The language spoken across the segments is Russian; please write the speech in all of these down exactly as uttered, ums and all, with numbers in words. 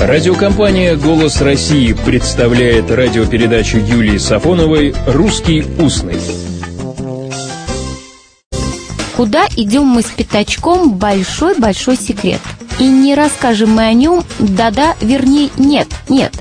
Радиокомпания «Голос России» представляет радиопередачу Юлии Сафоновой «Русский устный». Куда идем мы с пятачком? Большой-большой секрет. И не расскажем мы о нем, да-да, вернее, нет, нет.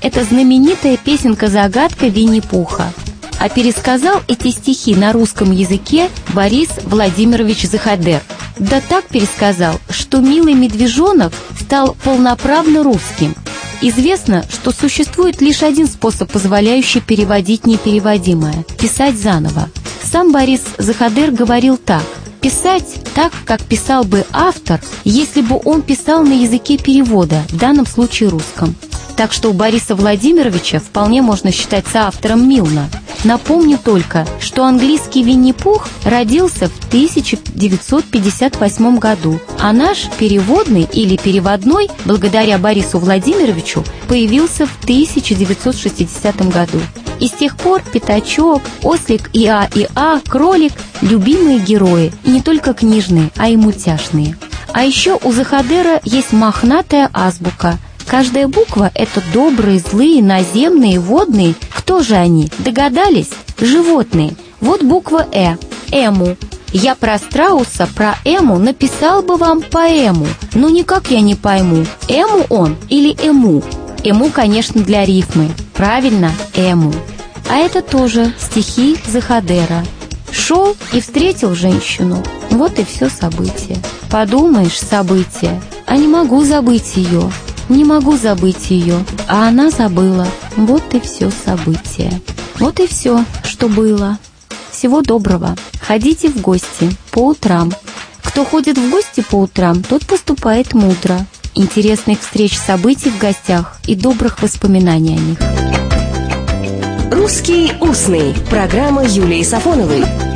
Это знаменитая песенка-загадка Винни-Пуха. А пересказал эти стихи на русском языке Борис Владимирович Заходер. Да так пересказал, что милый медвежонок стал полноправно русским. Известно, что существует лишь один способ, позволяющий переводить непереводимое – писать заново. Сам Борис Заходер говорил так. Писать так, как писал бы автор, если бы он писал на языке перевода, в данном случае русском. Так что у Бориса Владимировича вполне можно считать соавтором Милна. Напомню только, что английский Винни-Пух родился в тысяча девятьсот пятьдесят восьмом году, а наш переводный или переводной, благодаря Борису Владимировичу, появился в тысяча девятьсот шестидесятом году. И с тех пор пятачок, ослик Иа-Иа, кролик – любимые герои, и не только книжные, а и мультяшные. А еще у Заходера есть мохнатая азбука. Каждая буква – это добрые, злые, наземные, водные. Кто же они? Догадались? Животные. Вот буква «Э». Эму. Я про страуса, про эму написал бы вам поэму, но никак я не пойму, эму он или эму. Эму, конечно, для рифмы. Правильно, эму. А это тоже стихи Заходера. Шел и встретил женщину. Вот и все событие. Подумаешь, событие. А не могу забыть ее. Не могу забыть ее, а она забыла. Вот и все событие. Вот и все, что было. Всего доброго. Ходите в гости по утрам. Кто ходит в гости по утрам, тот поступает мудро. Интересных встреч, событий в гостях и добрых воспоминаний о них. Русский устный. Программа Юлии Сафоновой.